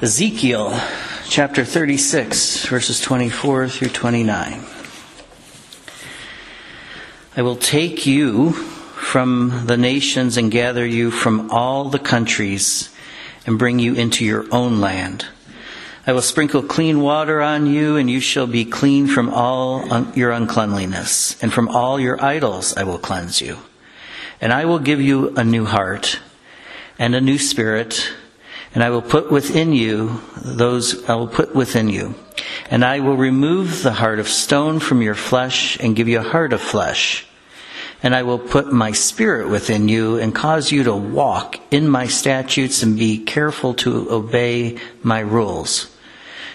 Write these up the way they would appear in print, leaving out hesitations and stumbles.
Ezekiel chapter 36, verses 24 through 29. I will take you from the nations and gather you from all the countries and bring you into your own land. I will sprinkle clean water on you, and you shall be clean from all your uncleanliness, and from all your idols I will cleanse you. And I will give you a new heart and a new spirit, and I will put within you, and I will remove the heart of stone from your flesh and give you a heart of flesh. And I will put my spirit within you and cause you to walk in my statutes and be careful to obey my rules.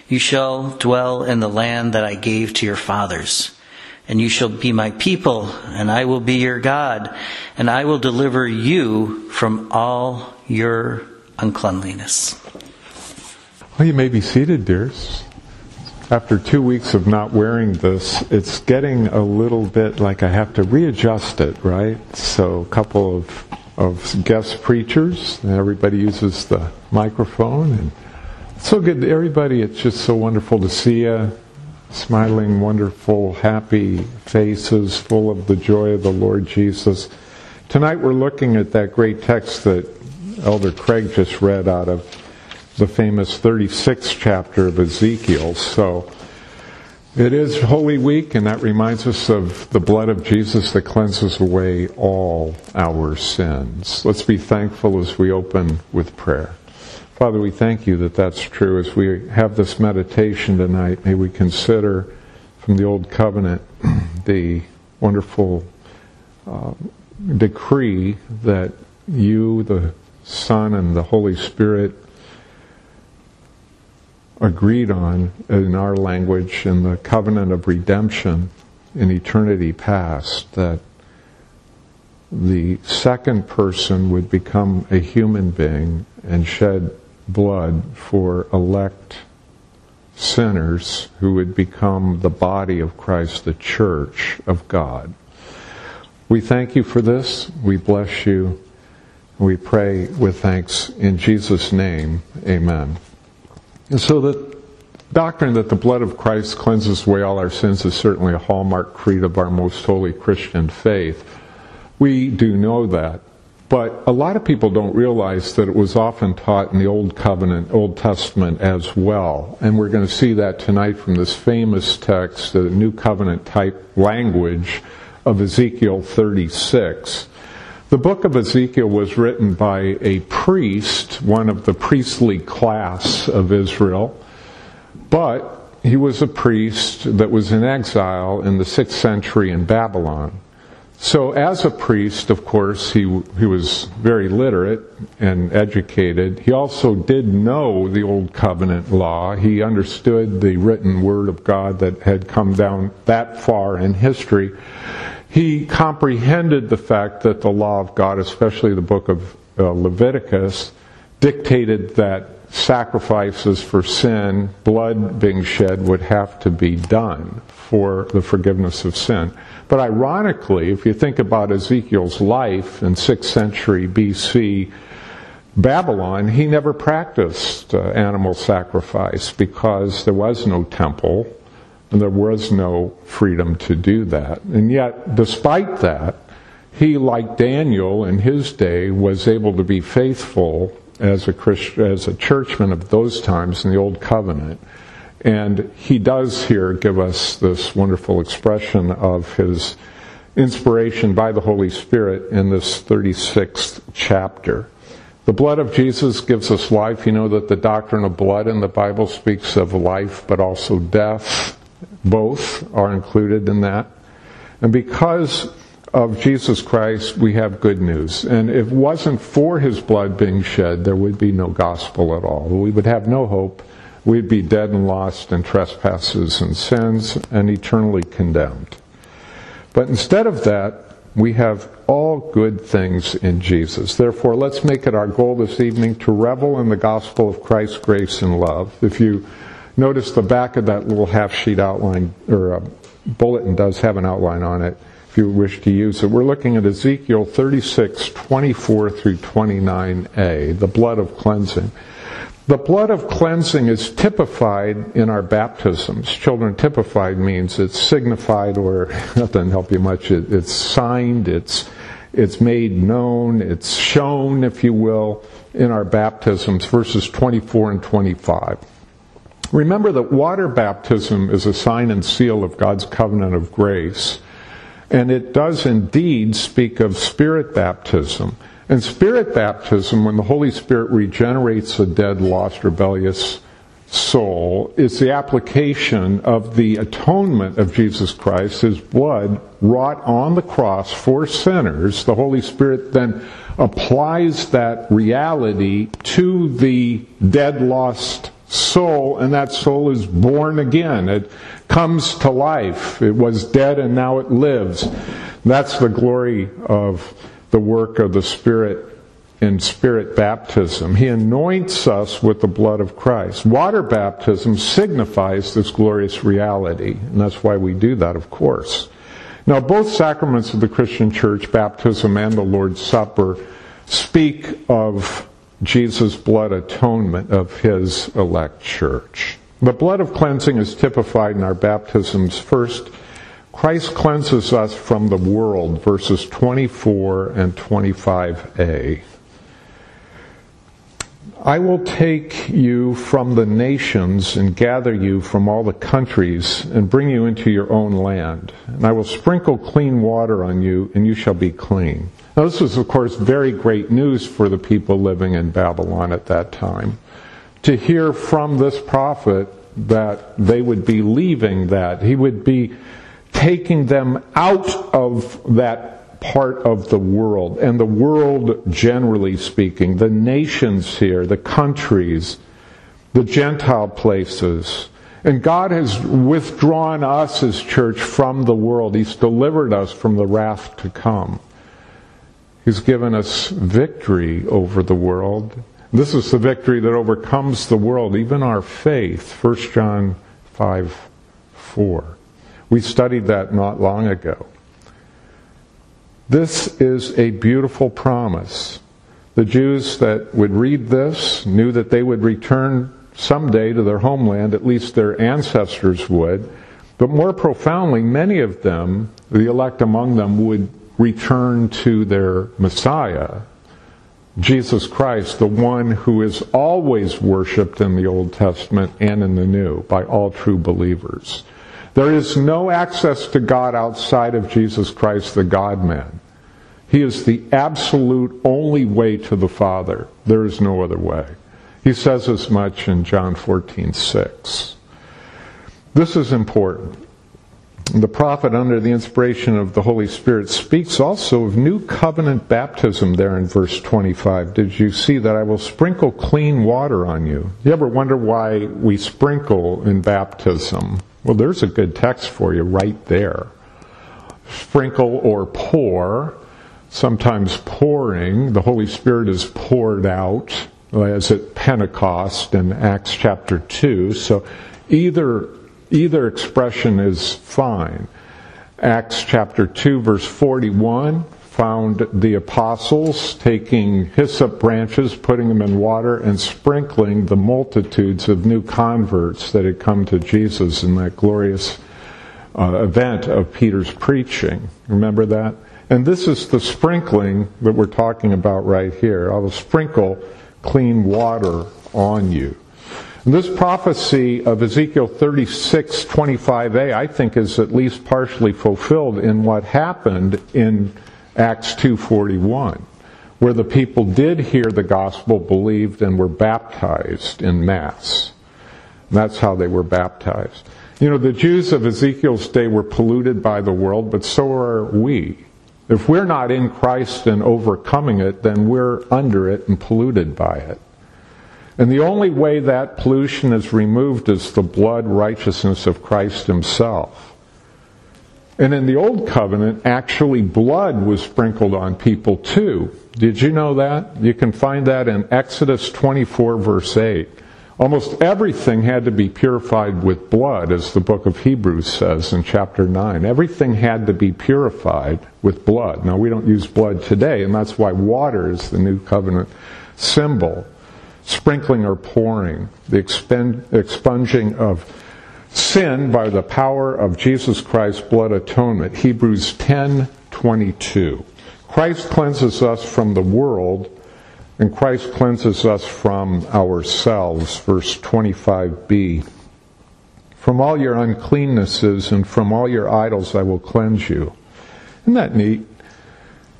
You shall dwell in the land that I gave to your fathers. And you shall be my people, and I will be your God, and I will deliver you from all your uncleanliness. Well, you may be seated, dears. After 2 weeks of not wearing this, it's getting a little bit like I have to readjust it, right? So a couple of guest preachers, and everybody uses the microphone. And it's so good to everybody. It's just so wonderful to see you. Smiling, wonderful, happy faces full of the joy of the Lord Jesus. Tonight we're looking at that great text that Elder Craig just read out of the famous 36th chapter of Ezekiel. So it is Holy Week, and that reminds us of the blood of Jesus that cleanses away all our sins. Let's be thankful as we open with prayer. Father, we thank you that that's true. As we have this meditation tonight, may we consider from the Old Covenant the wonderful decree that you, the Son, and the Holy Spirit agreed on in our language in the covenant of redemption in eternity past, that the second person would become a human being and shed blood for elect sinners who would become the body of Christ, the church of God. We thank you for this. We bless you. We pray with thanks in Jesus' name. Amen. And so the doctrine that the blood of Christ cleanses away all our sins is certainly a hallmark creed of our most holy Christian faith. We do know that. But a lot of people don't realize that it was often taught in the Old Covenant, Old Testament as well. And we're going to see that tonight from this famous text, the New Covenant type language of Ezekiel 36. The book of Ezekiel was written by a priest, one of the priestly class of Israel. But he was a priest that was in exile in the 6th century in Babylon. So as a priest, of course, he was very literate and educated. He also did know the Old Covenant law. He understood the written word of God that had come down that far in history. He comprehended the fact that the law of God, especially the book of Leviticus, dictated that sacrifices for sin, blood being shed, would have to be done for the forgiveness of sin. But ironically, if you think about Ezekiel's life in 6th century BC Babylon, he never practiced animal sacrifice because there was no temple and there was no freedom to do that. And yet, despite that, he, like Daniel in his day, was able to be faithful as a churchman of those times in the Old Covenant. And he does here give us this wonderful expression of his inspiration by the Holy Spirit in this 36th chapter. The blood of Jesus gives us life. You know that the doctrine of blood in the Bible speaks of life, but also death. Both are included in that. And because of Jesus Christ, we have good news. And if it wasn't for his blood being shed, there would be no gospel at all. We would have no hope. We'd be dead and lost in trespasses and sins and eternally condemned. But instead of that, we have all good things in Jesus. Therefore, let's make it our goal this evening to revel in the gospel of Christ's grace and love. If you notice, the back of that little half-sheet outline, or bulletin, does have an outline on it, if you wish to use it. We're looking at Ezekiel 36, 24 through 29a, the blood of cleansing. The blood of cleansing is typified in our baptisms. Children, typified means it's signified, or that doesn't help you much. It's signed, it's made known, it's shown, if you will, in our baptisms, verses 24 and 25. Remember that water baptism is a sign and seal of God's covenant of grace, and it does indeed speak of spirit baptism. And spirit baptism, when the Holy Spirit regenerates a dead, lost, rebellious soul, is the application of the atonement of Jesus Christ, his blood wrought on the cross for sinners. The Holy Spirit then applies that reality to the dead, lost soul, and that soul is born again. It comes to life. It was dead and now it lives. That's the glory of the work of the Spirit in spirit baptism. He anoints us with the blood of Christ. Water baptism signifies this glorious reality, and that's why we do that, of course. Now, both sacraments of the Christian Church, baptism and the Lord's Supper, speak of Jesus' blood atonement of his elect church. The blood of cleansing is typified in our baptisms. First, Christ cleanses us from the world, verses 24 and 25a. I will take you from the nations and gather you from all the countries and bring you into your own land. And I will sprinkle clean water on you, and you shall be clean. Now, this was, of course, very great news for the people living in Babylon at that time, to hear from this prophet that they would be leaving that. He would be taking them out of that part of the world, and the world generally speaking, the nations here, the countries, the Gentile places. And God has withdrawn us, his church, from the world. He's delivered us from the wrath to come. He's given us victory over the world. This is the victory that overcomes the world, even our faith, 1 John 5:4. We studied that not long ago. This is a beautiful promise. The Jews that would read this knew that they would return someday to their homeland, at least their ancestors would. But more profoundly, many of them, the elect among them, would return to their Messiah, Jesus Christ, the one who is always worshipped in the Old Testament and in the New by all true believers. There is no access to God outside of Jesus Christ, the God-man. He is the absolute only way to the Father. There is no other way. He says as much in John 14:6. This is important. The prophet, under the inspiration of the Holy Spirit, speaks also of new covenant baptism there in verse 25. Did you see that? I will sprinkle clean water on you. You ever wonder why we sprinkle in baptism? Well, there's a good text for you right there. Sprinkle or pour, sometimes pouring. The Holy Spirit is poured out, as at Pentecost in Acts chapter 2. So either expression is fine. Acts chapter 2, verse 41, found the apostles taking hyssop branches, putting them in water, and sprinkling the multitudes of new converts that had come to Jesus in that glorious event of Peter's preaching. Remember that? And this is the sprinkling that we're talking about right here. I will sprinkle clean water on you. And this prophecy of Ezekiel 36:25a, I think, is at least partially fulfilled in what happened in Acts 2:41, where the people did hear the gospel, believed, and were baptized in mass. And that's how they were baptized. You know, the Jews of Ezekiel's day were polluted by the world, but so are we. If we're not in Christ and overcoming it, then we're under it and polluted by it. And the only way that pollution is removed is the blood righteousness of Christ himself. And in the Old Covenant, actually blood was sprinkled on people too. Did you know that? You can find that in Exodus 24, verse 8. Almost everything had to be purified with blood, as the book of Hebrews says in chapter 9. Everything had to be purified with blood. Now, we don't use blood today, and that's why water is the New Covenant symbol. sprinkling or pouring, the expunging of sin by the power of Jesus Christ's blood atonement. Hebrews 10:22. Christ cleanses us from the world, and Christ cleanses us from ourselves. Verse 25b. From all your uncleannesses and from all your idols I will cleanse you. Isn't that neat?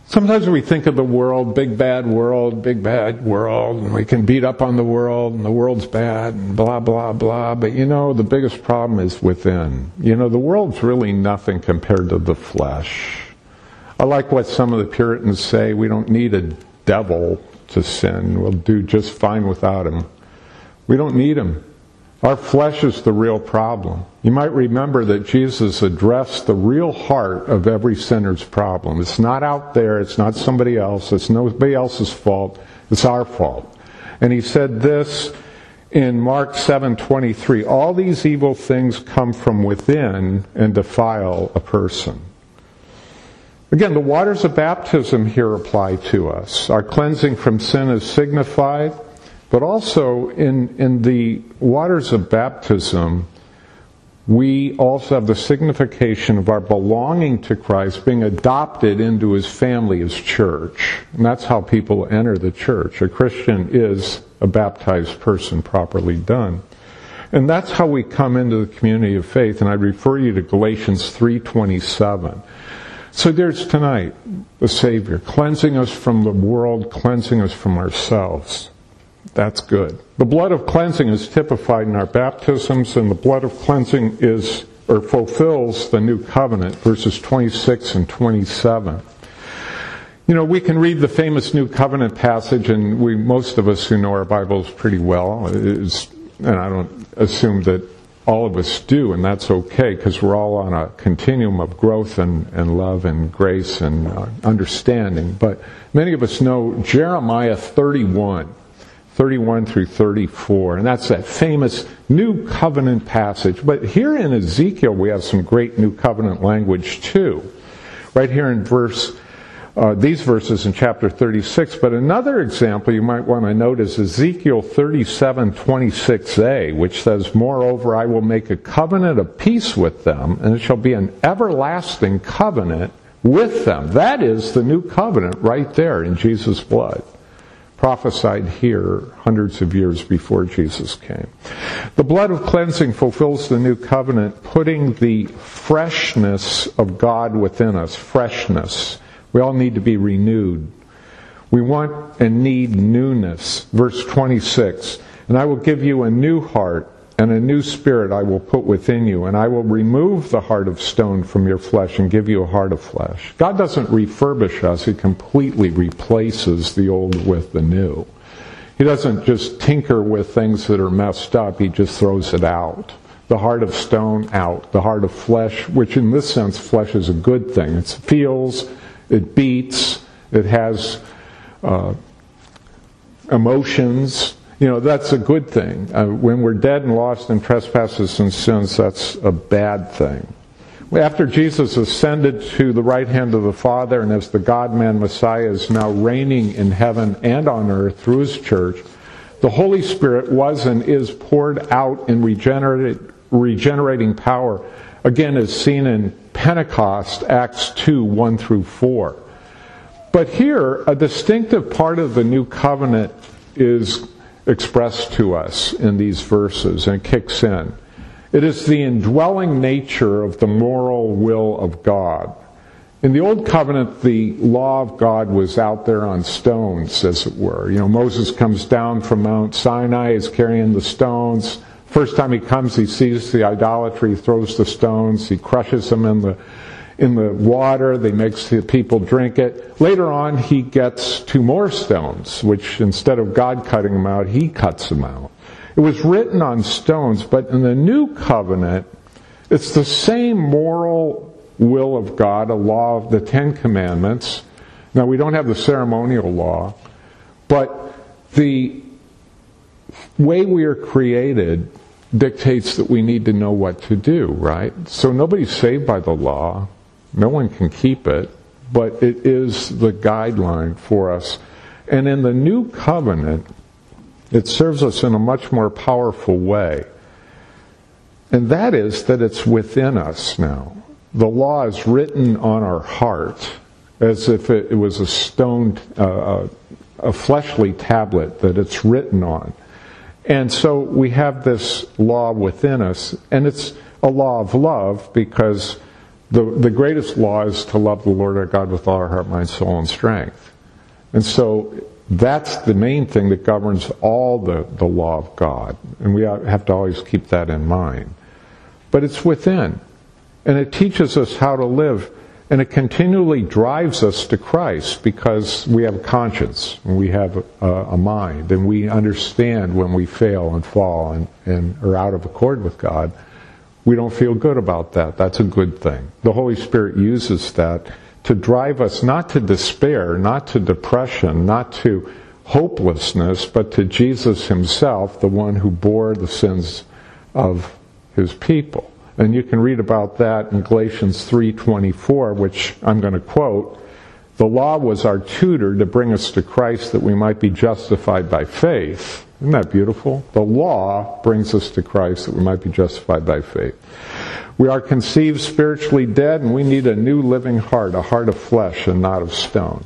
Sometimes we think of the world, big bad world, and we can beat up on the world, and the world's bad, and blah, blah, blah. But the biggest problem is within. The world's really nothing compared to the flesh. I like what some of the Puritans say, we don't need a devil to sin. We'll do just fine without him. We don't need him. Our flesh is the real problem. You might remember that Jesus addressed the real heart of every sinner's problem. It's not out there. It's not somebody else. It's nobody else's fault. It's our fault. And he said this in Mark 7:23. All these evil things come from within and defile a person. Again, the waters of baptism here apply to us. Our cleansing from sin is signified. But also, in the waters of baptism, we also have the signification of our belonging to Christ, being adopted into his family, his church. And that's how people enter the church. A Christian is a baptized person, properly done. And that's how we come into the community of faith. And I refer you to Galatians 3:27. So there's tonight the Savior, cleansing us from the world, cleansing us from ourselves. That's good. The blood of cleansing is typified in our baptisms, and the blood of cleansing is or fulfills the new covenant, verses 26 and 27. We can read the famous new covenant passage, and most of us who know our Bibles pretty well, and I don't assume that all of us do, and that's okay, because we're all on a continuum of growth and love and grace and understanding. But many of us know Jeremiah 31 through 34, and that's that famous New Covenant passage. But here in Ezekiel, we have some great New Covenant language too. Right here in these verses in chapter 36. But another example you might want to note is Ezekiel 37:26a, which says, Moreover, I will make a covenant of peace with them, and it shall be an everlasting covenant with them. That is the New Covenant right there in Jesus' blood. Prophesied here hundreds of years before Jesus came. The blood of cleansing fulfills the new covenant, putting the freshness of God within us. Freshness. We all need to be renewed. We want and need newness. Verse 26, And I will give you a new heart, and a new spirit I will put within you, and I will remove the heart of stone from your flesh and give you a heart of flesh. God doesn't refurbish us. He completely replaces the old with the new. He doesn't just tinker with things that are messed up. He just throws it out. The heart of stone out. The heart of flesh, which in this sense, flesh is a good thing. It feels, it beats, it has emotions. That's a good thing. When we're dead and lost in trespasses and sins, that's a bad thing. After Jesus ascended to the right hand of the Father, and as the God-man Messiah is now reigning in heaven and on earth through his church, the Holy Spirit was and is poured out in regenerating power, again as seen in Pentecost, Acts 2:1-4. But here, a distinctive part of the new covenant is expressed to us in these verses and kicks in. It is the indwelling nature of the moral will of God. In the Old Covenant, the law of God was out there on stones, as it were. Moses comes down from Mount Sinai, is carrying the stones. First time he comes, he sees the idolatry, he throws the stones, he crushes them in the water, they makes the people drink it. Later on, he gets 2 more stones, which instead of God cutting them out, he cuts them out. It was written on stones, but in the new covenant, it's the same moral will of God, a law of the 10 commandments. Now, we don't have the ceremonial law, but the way we are created dictates that we need to know what to do, right? So nobody's saved by the law. No one can keep it, but it is the guideline for us. And in the new covenant, It serves us in a much more powerful way. And that is that it's within us now. The law is written on our heart as if it was a stone, a fleshly tablet that it's written on. And so we have this law within us, and it's a law of love, because the greatest law is to love the Lord our God with all our heart, mind, soul, and strength. And so that's the main thing that governs all the law of God. And we have to always keep that in mind. But it's within. And it teaches us how to live. And it continually drives us to Christ, because we have a conscience, and we have a mind, and we understand when we fail and fall and are out of accord with God. We don't feel good about that. That's a good thing. The Holy Spirit uses that to drive us not to despair, not to depression, not to hopelessness, but to Jesus himself, the one who bore the sins of his people. And you can read about that in Galatians 3:24, which I'm going to quote. The law was our tutor to bring us to Christ, that we might be justified by faith. Isn't that beautiful? The law brings us to Christ, that we might be justified by faith. We are conceived spiritually dead, and we need a new living heart, a heart of flesh and not of stone.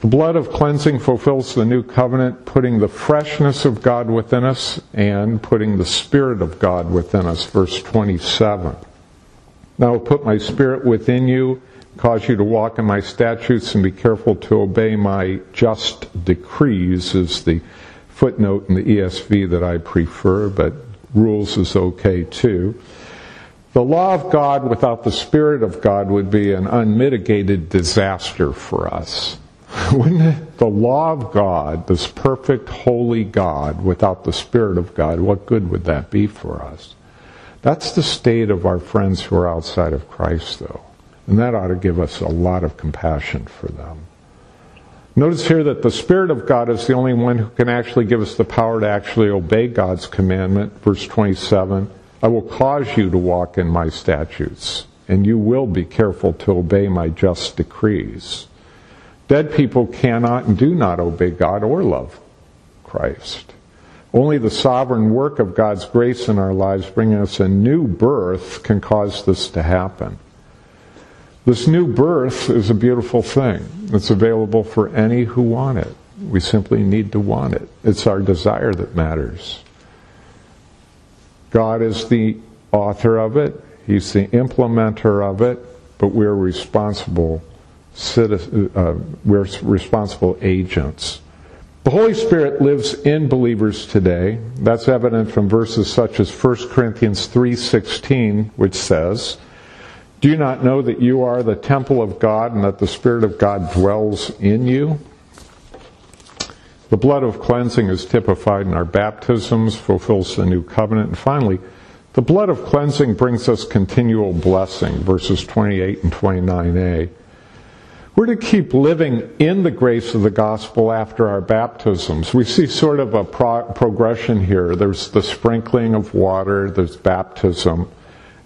The blood of cleansing fulfills the new covenant, putting the freshness of God within us and putting the Spirit of God within us. Verse 27. Now I will put my Spirit within you, cause you to walk in my statutes, and be careful to obey my just decrees, is the footnote in the ESV that I prefer, but rules is okay too. The law of God without the Spirit of God would be an unmitigated disaster for us. Wouldn't it? The law of God, this perfect, holy God, without the Spirit of God, what good would that be for us? That's the state of our friends who are outside of Christ, though. And that ought to give us a lot of compassion for them. Notice here that the Spirit of God is the only one who can actually give us the power to actually obey God's commandment. Verse 27, I will cause you to walk in my statutes, and you will be careful to obey my just decrees. Dead people cannot and do not obey God or love Christ. Only the sovereign work of God's grace in our lives, bringing us a new birth, can cause this to happen. This new birth is a beautiful thing. It's available for any who want it. We simply need to want it. It's our desire that matters. God is the author of it. He's the implementer of it. But we're responsible we're responsible agents. The Holy Spirit lives in believers today. That's evident from verses such as 1 Corinthians 3:16, which says, do you not know that you are the temple of God and that the Spirit of God dwells in you? The blood of cleansing is typified in our baptisms, fulfills the new covenant. And finally, the blood of cleansing brings us continual blessing, verses 28 and 29a. We're to keep living in the grace of the gospel after our baptisms. We see sort of a progression here. There's the sprinkling of water, there's baptism,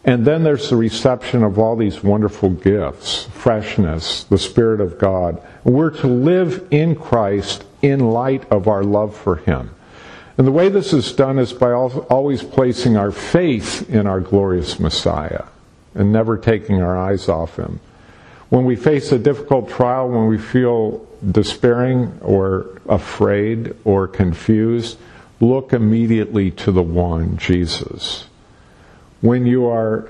and then there's the reception of all these wonderful gifts, freshness, the Spirit of God. We're to live in Christ in light of our love for him. And the way this is done is by always placing our faith in our glorious Messiah and never taking our eyes off him. When we face a difficult trial, when we feel despairing or afraid or confused, look immediately to the one, Jesus. When you are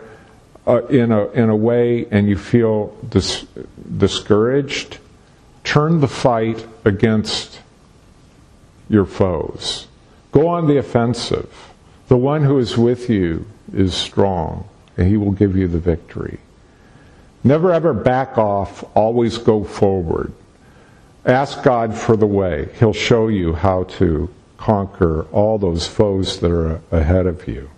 in a way and you feel discouraged, turn the fight against your foes. Go on the offensive. The one who is with you is strong, and he will give you the victory. Never ever back off, always go forward. Ask God for the way. He'll show you how to conquer all those foes that are ahead of you.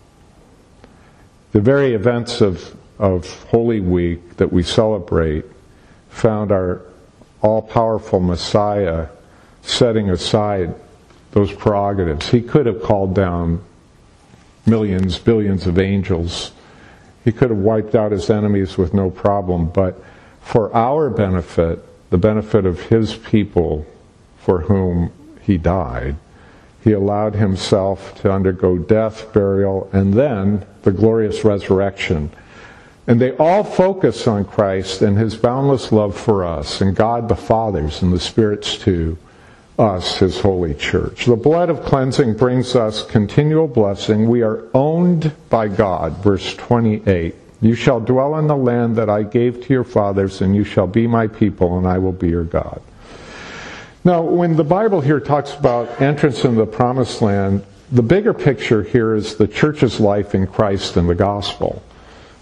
The very events of Holy Week that we celebrate found our all-powerful Messiah setting aside those prerogatives. He could have called down millions, billions of angels. He could have wiped out his enemies with no problem, but for our benefit, the benefit of his people for whom he died, He allowed himself to undergo death, burial, and then the glorious resurrection. And they all focus on Christ and his boundless love for us, and God the Father's and the Spirit's to us, his holy church. The blood of cleansing brings us continual blessing. We are owned by God. Verse 28, you shall dwell in the land that I gave to your fathers, and you shall be my people, and I will be your God. Now, when the Bible here talks about entrance into the promised land, the bigger picture here is the church's life in Christ and the gospel.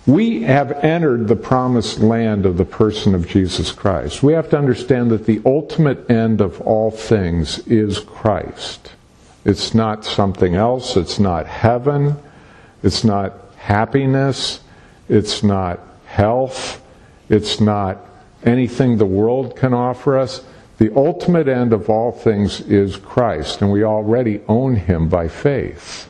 We have entered the promised land of the person of Jesus Christ. We have to understand that the ultimate end of all things is Christ. It's not something else. It's not heaven. It's not happiness. It's not health. It's not anything the world can offer us. The ultimate end of all things is Christ, and we already own him by faith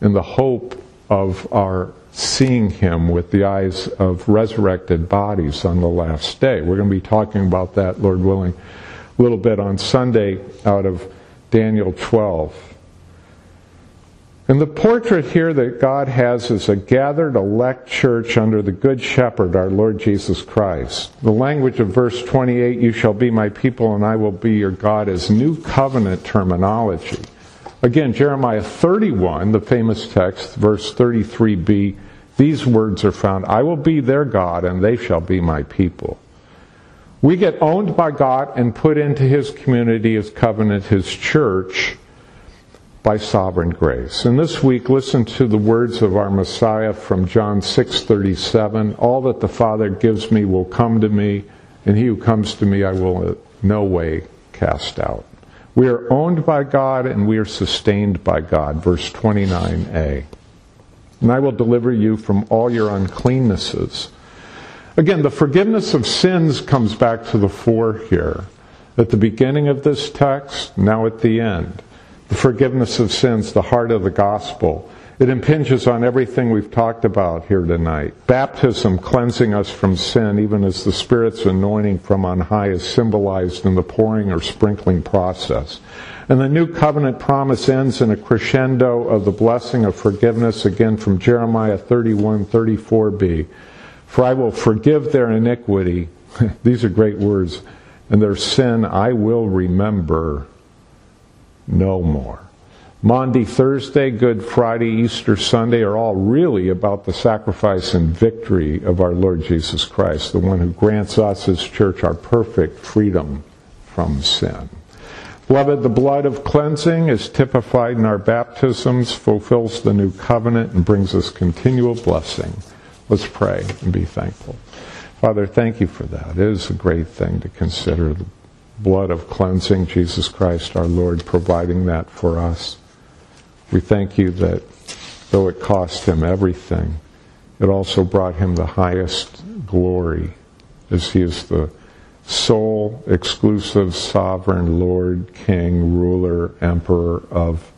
in the hope of our seeing him with the eyes of resurrected bodies on the last day. We're going to be talking about that, Lord willing, a little bit on Sunday out of Daniel 12. And the portrait here that God has is a gathered elect church under the Good Shepherd, our Lord Jesus Christ. The language of verse 28, you shall be my people and I will be your God, is new covenant terminology. Again, Jeremiah 31, the famous text, verse 33b, these words are found, I will be their God and they shall be my people. We get owned by God and put into his community, his covenant, his church, by sovereign grace. And this week, listen to the words of our Messiah from John 6:37. All that the Father gives me will come to me, and he who comes to me I will in no way cast out. We are owned by God, and we are sustained by God. Verse 29a. And I will deliver you from all your uncleannesses. Again, the forgiveness of sins comes back to the fore here. At the beginning of this text, now at the end. The forgiveness of sins, the heart of the gospel. It impinges on everything we've talked about here tonight. Baptism cleansing us from sin, even as the Spirit's anointing from on high is symbolized in the pouring or sprinkling process. And the new covenant promise ends in a crescendo of the blessing of forgiveness, again from Jeremiah 31:34b. For I will forgive their iniquity. These are great words. And their sin I will remember no more. Maundy Thursday, Good Friday, Easter Sunday are all really about the sacrifice and victory of our Lord Jesus Christ, the one who grants us, his church, our perfect freedom from sin. Beloved, the blood of cleansing is typified in our baptisms, fulfills the new covenant, and brings us continual blessing. Let's pray and be thankful. Father, thank you for that. It is a great thing to consider the blood of cleansing, Jesus Christ our Lord, providing that for us. We thank you that though it cost him everything, it also brought him the highest glory, as he is the sole, exclusive, sovereign Lord, King, ruler, emperor of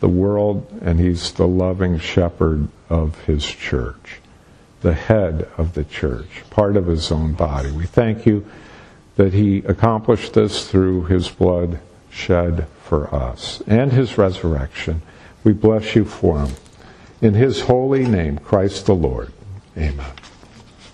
the world, and he's the loving shepherd of his church, the head of the church, part of his own body. We thank you that he accomplished this through his blood shed for us and his resurrection. We bless you for him. In his holy name, Christ the Lord. Amen.